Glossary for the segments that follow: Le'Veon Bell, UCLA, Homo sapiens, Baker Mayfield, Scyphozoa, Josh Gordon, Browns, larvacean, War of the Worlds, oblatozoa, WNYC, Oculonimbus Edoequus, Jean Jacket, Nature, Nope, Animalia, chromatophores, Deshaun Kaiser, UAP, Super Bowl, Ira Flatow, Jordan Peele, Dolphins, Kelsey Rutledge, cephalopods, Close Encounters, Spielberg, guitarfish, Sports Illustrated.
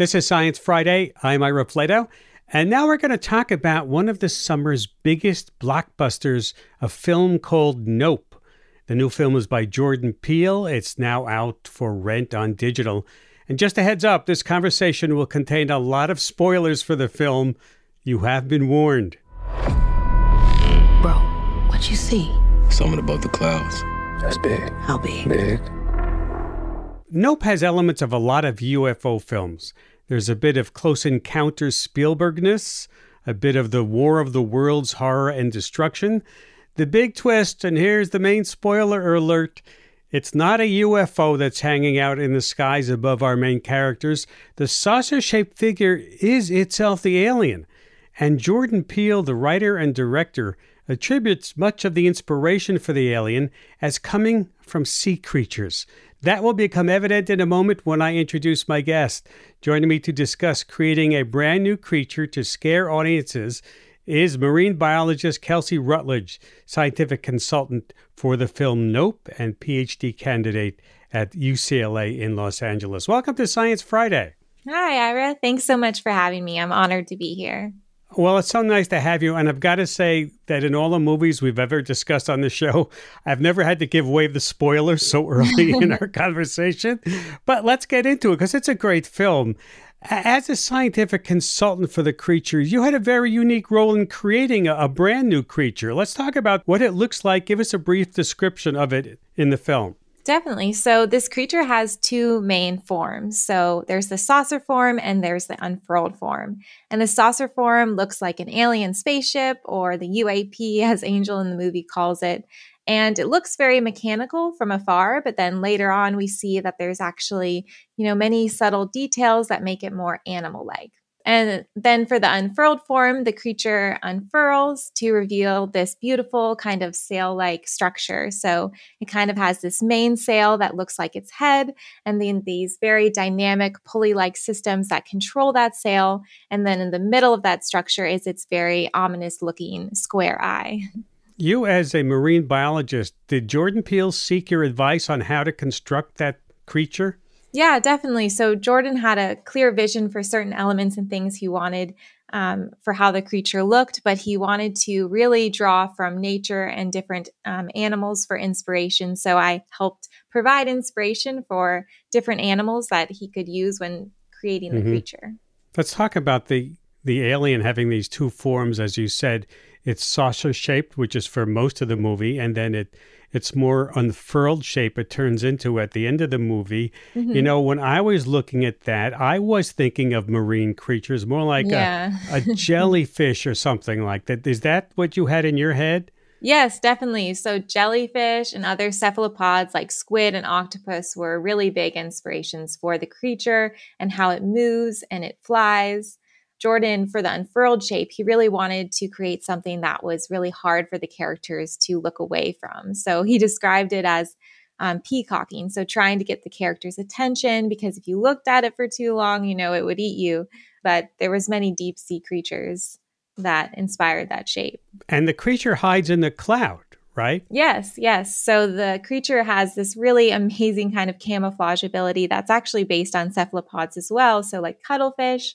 This is Science Friday. I'm Ira Flatow. And now we're going to talk about one of this summer's biggest blockbusters, a film called Nope. The new film is by Jordan Peele. It's now out for rent on digital. And just a heads up, this conversation will contain a lot of spoilers for the film. You have been warned. Bro, what'd you see? Something above the clouds. That's big. How big? Big. Nope has elements of a lot of UFO films. There's a bit of Close Encounters Spielbergness, a bit of the War of the Worlds horror and destruction. The big twist, and here's the main spoiler alert, it's not a UFO that's hanging out in the skies above our main characters. The saucer-shaped figure is itself the alien. And Jordan Peele, the writer and director, attributes much of the inspiration for the alien as coming from sea creatures. That will become evident in a moment when I introduce my guest. Joining me to discuss creating a brand new creature to scare audiences is marine biologist Kelsey Rutledge, scientific consultant for the film Nope and PhD candidate at UCLA in Los Angeles. Welcome to Science Friday. Hi, Ira. Thanks so much for having me. I'm honored to be here. Well, it's so nice to have you. And I've got to say that in all the movies we've ever discussed on the show, I've never had to give away the spoilers so early in our conversation. But let's get into it because it's a great film. As a scientific consultant for the creature, you had a very unique role in creating a brand new creature. Let's talk about what it looks like. Give us a brief description of it in the film. Definitely. So this creature has two main forms. So there's the saucer form and there's the unfurled form. And the saucer form looks like an alien spaceship, or the UAP, as Angel in the movie calls it. And it looks very mechanical from afar, but then later on we see that there's actually, many subtle details that make it more animal-like. And then for the unfurled form, the creature unfurls to reveal this beautiful kind of sail-like structure. So it kind of has this main sail that looks like its head, and then these very dynamic pulley-like systems that control that sail. And then in the middle of that structure is its very ominous-looking square eye. You, as a marine biologist, did Jordan Peele seek your advice on how to construct that creature? Yeah, definitely. So Jordan had a clear vision for certain elements and things he wanted for how the creature looked, but he wanted to really draw from nature and different animals for inspiration. So I helped provide inspiration for different animals that he could use when creating the creature. Let's talk about the alien having these two forms, as you said. It's saucer-shaped, which is for most of the movie, and then it's more unfurled shape it turns into at the end of the movie. You know, when I was looking at that, I was thinking of marine creatures, more like a jellyfish or something like that. Is that what you had in your head? Yes, definitely. So jellyfish and other cephalopods like squid and octopus were really big inspirations for the creature and how it moves and it flies. Jordan, for the unfurled shape, he really wanted to create something that was really hard for the characters to look away from. So he described it as peacocking, so trying to get the characters' attention, because if you looked at it for too long, it would eat you. But there was many deep sea creatures that inspired that shape. And the creature hides in the cloud, right? Yes, yes. So the creature has this really amazing kind of camouflage ability that's actually based on cephalopods as well, so like cuttlefish.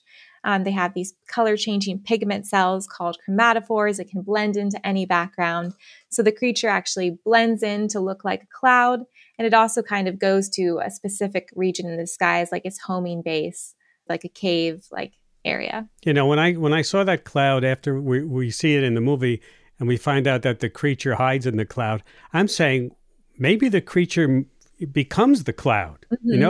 They have these color-changing pigment cells called chromatophores. It can blend into any background. So the creature actually blends in to look like a cloud, and it also kind of goes to a specific region in the skies, like its homing base, like a cave-like area. You know, when I saw that cloud after we see it in the movie and we find out that the creature hides in the cloud, I'm saying maybe the creature becomes the cloud,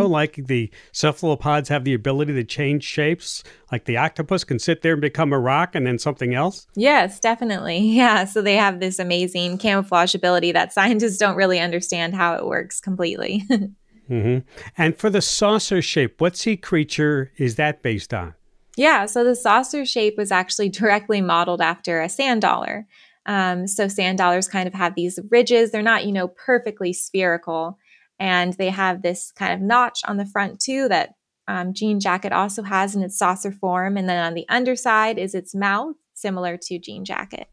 like the cephalopods have the ability to change shapes, like the octopus can sit there and become a rock and then something else. Yes, definitely. Yeah. So they have this amazing camouflage ability that scientists don't really understand how it works completely. And for the saucer shape, what sea creature is that based on? Yeah. So the saucer shape was actually directly modeled after a sand dollar. So sand dollars kind of have these ridges. They're not, perfectly spherical. And they have this kind of notch on the front, too, that Jean Jacket also has in its saucer form. And then on the underside is its mouth, similar to Jean Jacket.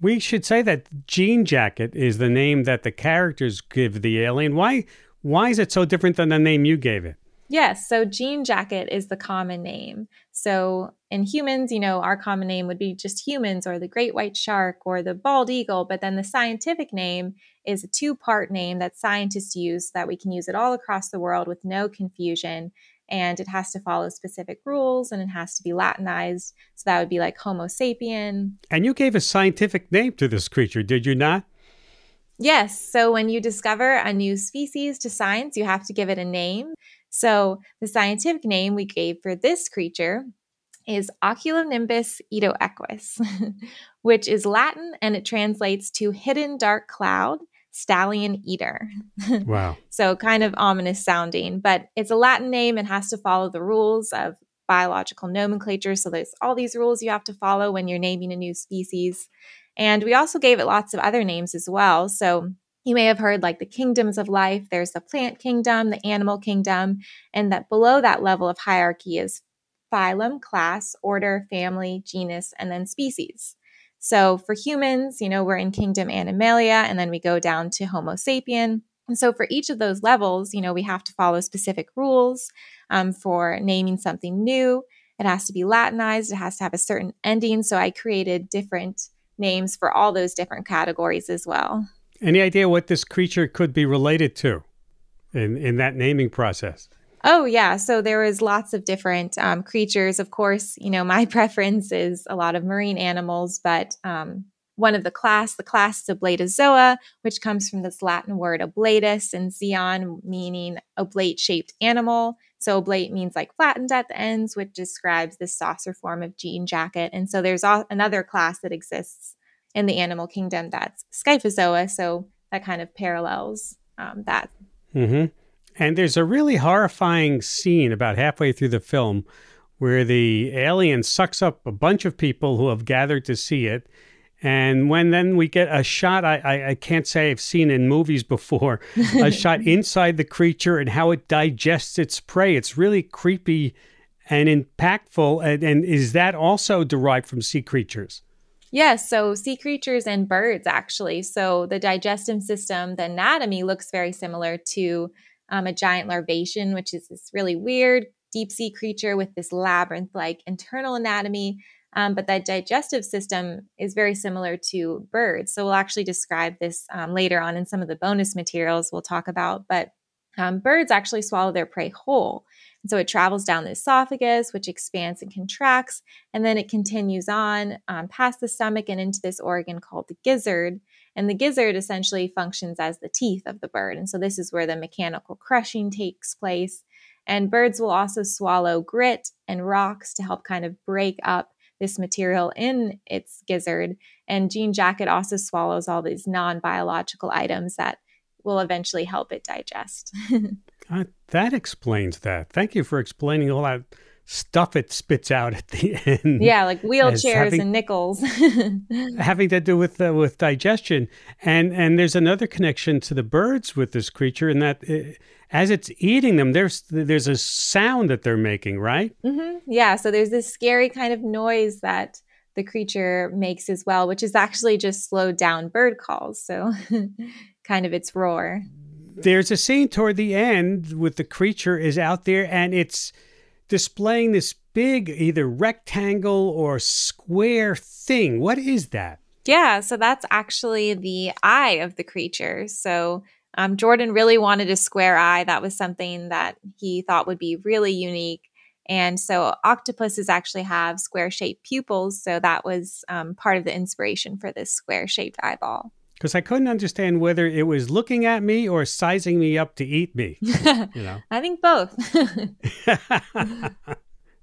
We should say that Jean Jacket is the name that the characters give the alien. Why is it so different than the name you gave it? Yes. So Jean Jacket is the common name. So in humans, you know, our common name would be just humans or the great white shark or the bald eagle. But then the scientific name is a two-part name that scientists use that we can use it all across the world with no confusion. And it has to follow specific rules and it has to be Latinized. So that would be like Homo sapien. And you gave a scientific name to this creature, did you not? Yes. So when you discover a new species to science, you have to give it a name. So the scientific name we gave for this creature is Oculonimbus Edoequus, which is Latin and it translates to hidden dark cloud, stallion eater. Wow. So kind of ominous sounding, but it's a Latin name. It has to follow the rules of biological nomenclature. So there's all these rules you have to follow when you're naming a new species. And we also gave it lots of other names as well. So you may have heard like the kingdoms of life. There's the plant kingdom, the animal kingdom, and that below that level of hierarchy is phylum, class, order, family, genus, and then species. So for humans, you know, we're in kingdom Animalia, and then we go down to Homo sapien. And so for each of those levels, you know, we have to follow specific rules for naming something new. It has to be Latinized. It has to have a certain ending. So I created different names for all those different categories as well. Any idea what this creature could be related to in that naming process? Oh, yeah. So there is lots of different creatures. Of course, you know, my preference is a lot of marine animals, but one of the class is oblatozoa, which comes from this Latin word oblatus and zeon, meaning oblate-shaped animal. So oblate means like flattened at the ends, which describes this saucer form of Jean Jacket. And so there's another class that exists in the animal kingdom, that's Scyphozoa, so that kind of parallels that. Mm-hmm. And there's a really horrifying scene about halfway through the film where the alien sucks up a bunch of people who have gathered to see it. And then we get a shot, I can't say I've seen in movies before, a shot inside the creature and how it digests its prey. It's really creepy and impactful. And is that also derived from sea creatures? Yes. So sea creatures and birds, actually. So the digestive system, the anatomy looks very similar to a giant larvacean, which is this really weird deep sea creature with this labyrinth-like internal anatomy. But that digestive system is very similar to birds. So we'll actually describe this later on in some of the bonus materials we'll talk about. But birds actually swallow their prey whole. And so it travels down the esophagus, which expands and contracts, and then it continues on past the stomach and into this organ called the gizzard. And the gizzard essentially functions as the teeth of the bird. And so this is where the mechanical crushing takes place. And birds will also swallow grit and rocks to help kind of break up this material in its gizzard. And Jean Jacket also swallows all these non-biological items that will eventually help it digest. That explains that. Thank you for explaining all that stuff it spits out at the end. Yeah, like wheelchairs and nickels. Having to do with digestion. And there's another connection to the birds with this creature in that as it's eating them, there's a sound that they're making, right? Mm-hmm. Yeah, so there's this scary kind of noise that the creature makes as well, which is actually just slowed down bird calls. So kind of its roar. There's a scene toward the end with the creature is out there and it's displaying this big either rectangle or square thing. What is that? Yeah, so that's actually the eye of the creature. So Jordan really wanted a square eye. That was something that he thought would be really unique. And so octopuses actually have square-shaped pupils. So that was part of the inspiration for this square-shaped eyeball. Because I couldn't understand whether it was looking at me or sizing me up to eat me. You know? I think both.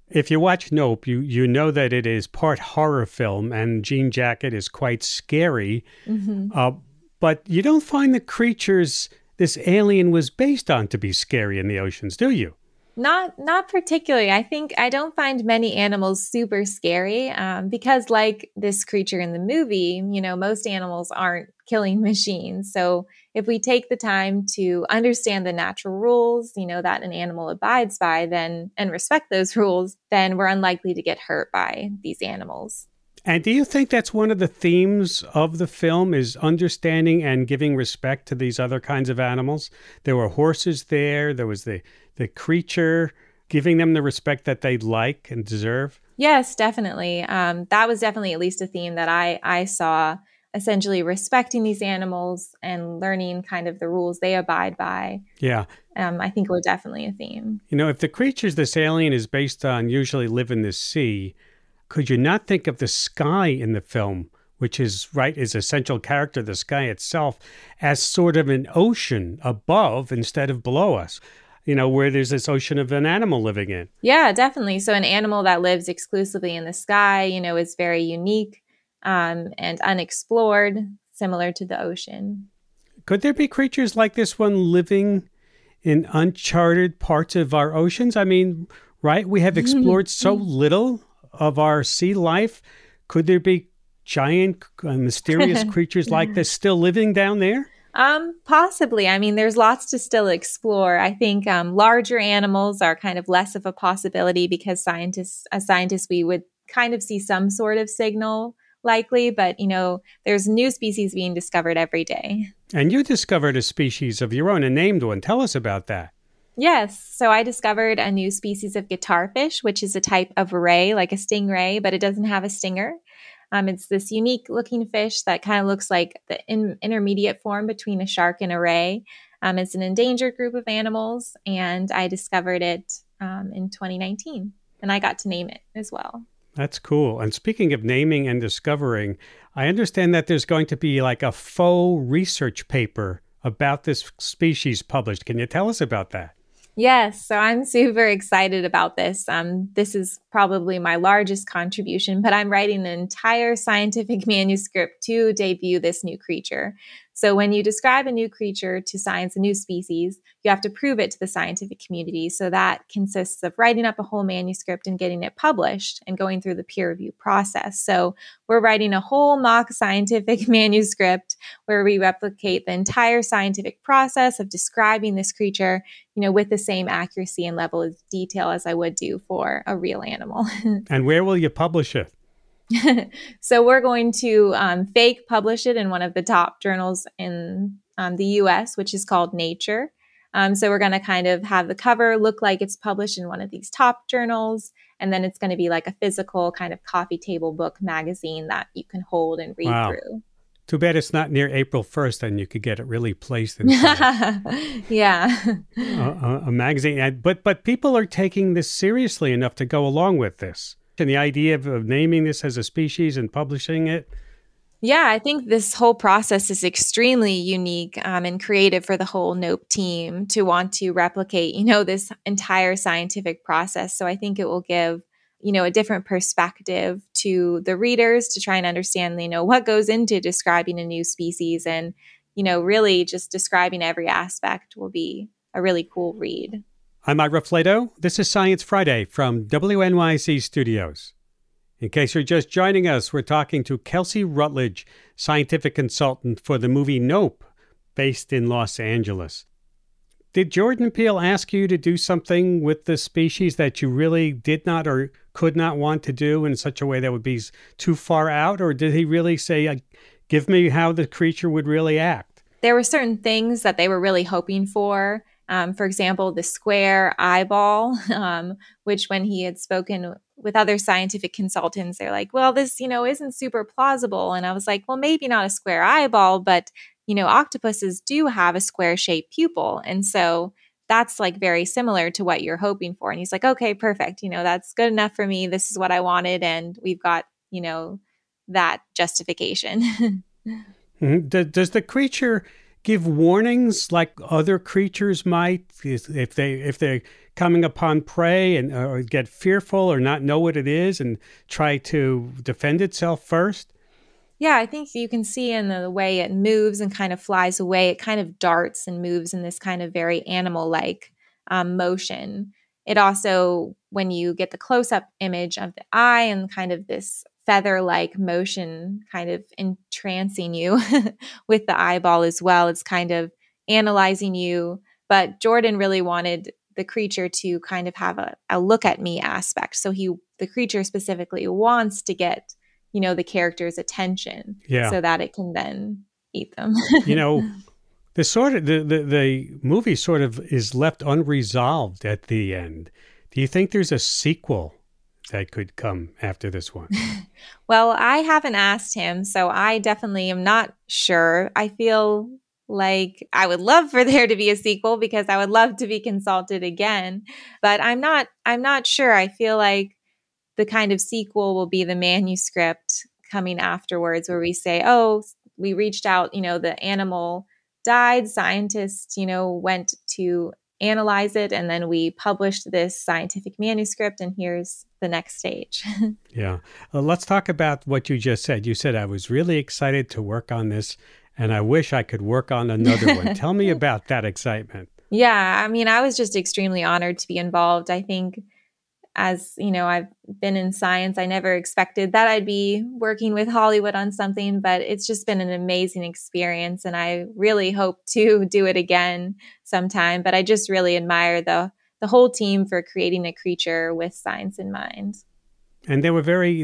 If you watch Nope, you know that it is part horror film and Jean Jacket is quite scary. Mm-hmm. But you don't find the creatures this alien was based on to be scary in the oceans, do you? Not particularly. I don't find many animals super scary because like this creature in the movie, you know, most animals aren't killing machines. So if we take the time to understand the natural rules, you know, that an animal abides by then and respect those rules, then we're unlikely to get hurt by these animals. And do you think that's one of the themes of the film is understanding and giving respect to these other kinds of animals? There were horses there. There was the the creature, giving them the respect that they like and deserve? Yes, definitely. That was definitely at least a theme that I saw, essentially respecting these animals and learning kind of the rules they abide by. Yeah. I think were definitely a theme. You know, if the creatures this alien is based on usually live in the sea, could you not think of the sky in the film, which is, right, is a central character, the sky itself, as sort of an ocean above instead of below us? You know, where there's this ocean of an animal living in. Yeah, definitely. So an animal that lives exclusively in the sky, you know, is very unique and unexplored, similar to the ocean. Could there be creatures like this one living in uncharted parts of our oceans? I mean, right, we have explored so little of our sea life. Could there be giant, mysterious creatures like this still living down there? Possibly. I mean, there's lots to still explore. I think larger animals are kind of less of a possibility because as scientists, we would kind of see some sort of signal likely, but, you know, there's new species being discovered every day. And you discovered a species of your own, a named one. Tell us about that. Yes. So I discovered a new species of guitarfish, which is a type of ray, like a stingray, but it doesn't have a stinger. It's this unique looking fish that kind of looks like the intermediate form between a shark and a ray. It's an endangered group of animals, and I discovered it in 2019, and I got to name it as well. That's cool. And speaking of naming and discovering, I understand that there's going to be like a faux research paper about this species published. Can you tell us about that? Yes. So I'm super excited about this. This is probably my largest contribution, but I'm writing an entire scientific manuscript to debut this new creature. So when you describe a new creature to science, a new species, you have to prove it to the scientific community. So that consists of writing up a whole manuscript and getting it published and going through the peer review process. So we're writing a whole mock scientific manuscript where we replicate the entire scientific process of describing this creature, you know, with the same accuracy and level of detail as I would do for a real animal. And where will you publish it? So we're going to fake publish it in one of the top journals in the U.S., which is called Nature. So we're going to kind of have the cover look like it's published in one of these top journals. And then it's going to be like a physical kind of coffee table book magazine that you can hold and read through. Too bad it's not near April 1st and you could get it really placed inside. Yeah. a magazine. But people are taking this seriously enough to go along with this. And the idea of naming this as a species and publishing it? Yeah, I think this whole process is extremely unique and creative for the whole Nope team to want to replicate, you know, this entire scientific process. So I think it will give, you know, a different perspective to the readers to try and understand, you know, what goes into describing a new species and, you know, really just describing every aspect will be a really cool read. I'm Ira Flatow. This is Science Friday from WNYC Studios. In case you're just joining us, we're talking to Kelsey Rutledge, scientific consultant for the movie Nope, based in Los Angeles. Did Jordan Peele ask you to do something with this species that you really did not or could not want to do in such a way that would be too far out? Or did he really say, give me how the creature would really act? There were certain things that they were really hoping for. For example, the square eyeball, which when he had spoken with other scientific consultants, they're like, well, this, you know, isn't super plausible. And I was like, well, maybe not a square eyeball, but, you know, octopuses do have a square-shaped pupil. And so that's like very similar to what you're hoping for. And he's like, okay, perfect. You know, that's good enough for me. This is what I wanted. And we've got, you know, that justification. Does the creature give warnings like other creatures might if they're coming upon prey and or get fearful or not know what it is and try to defend itself first? Yeah, I think you can see in the way it moves and kind of flies away, it kind of darts and moves in this kind of very animal-like motion. It also, when you get the close-up image of the eye and kind of this feather-like motion kind of entrancing you with the eyeball as well. It's kind of analyzing you. But Jordan really wanted the creature to kind of have a look at me aspect. So the creature specifically wants to get, you know, the character's attention so that it can then eat them. You know, The movie sort of is left unresolved at the end. Do you think there's a sequel that could come after this one? Well, I haven't asked him, so I definitely am not sure. I feel like I would love for there to be a sequel because I would love to be consulted again, but I'm not sure. I feel like the kind of sequel will be the manuscript coming afterwards where we say, oh, we reached out, the animal died, scientists, went to analyze it, and then we published this scientific manuscript, and here's the next stage. Yeah. Let's talk about what you just said. You said, I was really excited to work on this, and I wish I could work on another one. Tell me about that excitement. Yeah. I mean, I was just extremely honored to be involved. I think as, I've been in science, I never expected that I'd be working with Hollywood on something, but it's just been an amazing experience. And I really hope to do it again sometime. But I just really admire the whole team for creating a creature with science in mind. And they were very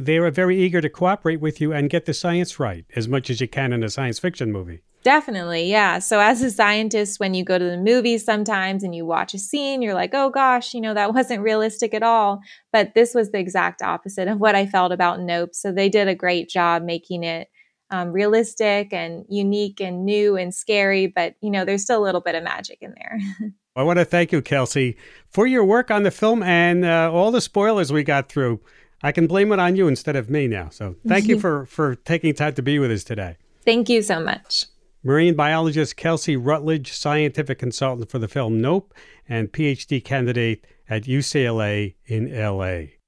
eager to cooperate with you and get the science right as much as you can in a science fiction movie. Definitely, yeah. So as a scientist, when you go to the movies sometimes and you watch a scene, you're like, oh gosh, that wasn't realistic at all. But this was the exact opposite of what I felt about Nope. So they did a great job making it realistic and unique and new and scary. But, there's still a little bit of magic in there. I want to thank you, Kelsey, for your work on the film and all the spoilers we got through. I can blame it on you instead of me now. So thank you for taking time to be with us today. Thank you so much. Marine biologist Kelsey Rutledge, scientific consultant for the film Nope, and PhD candidate at UCLA in LA.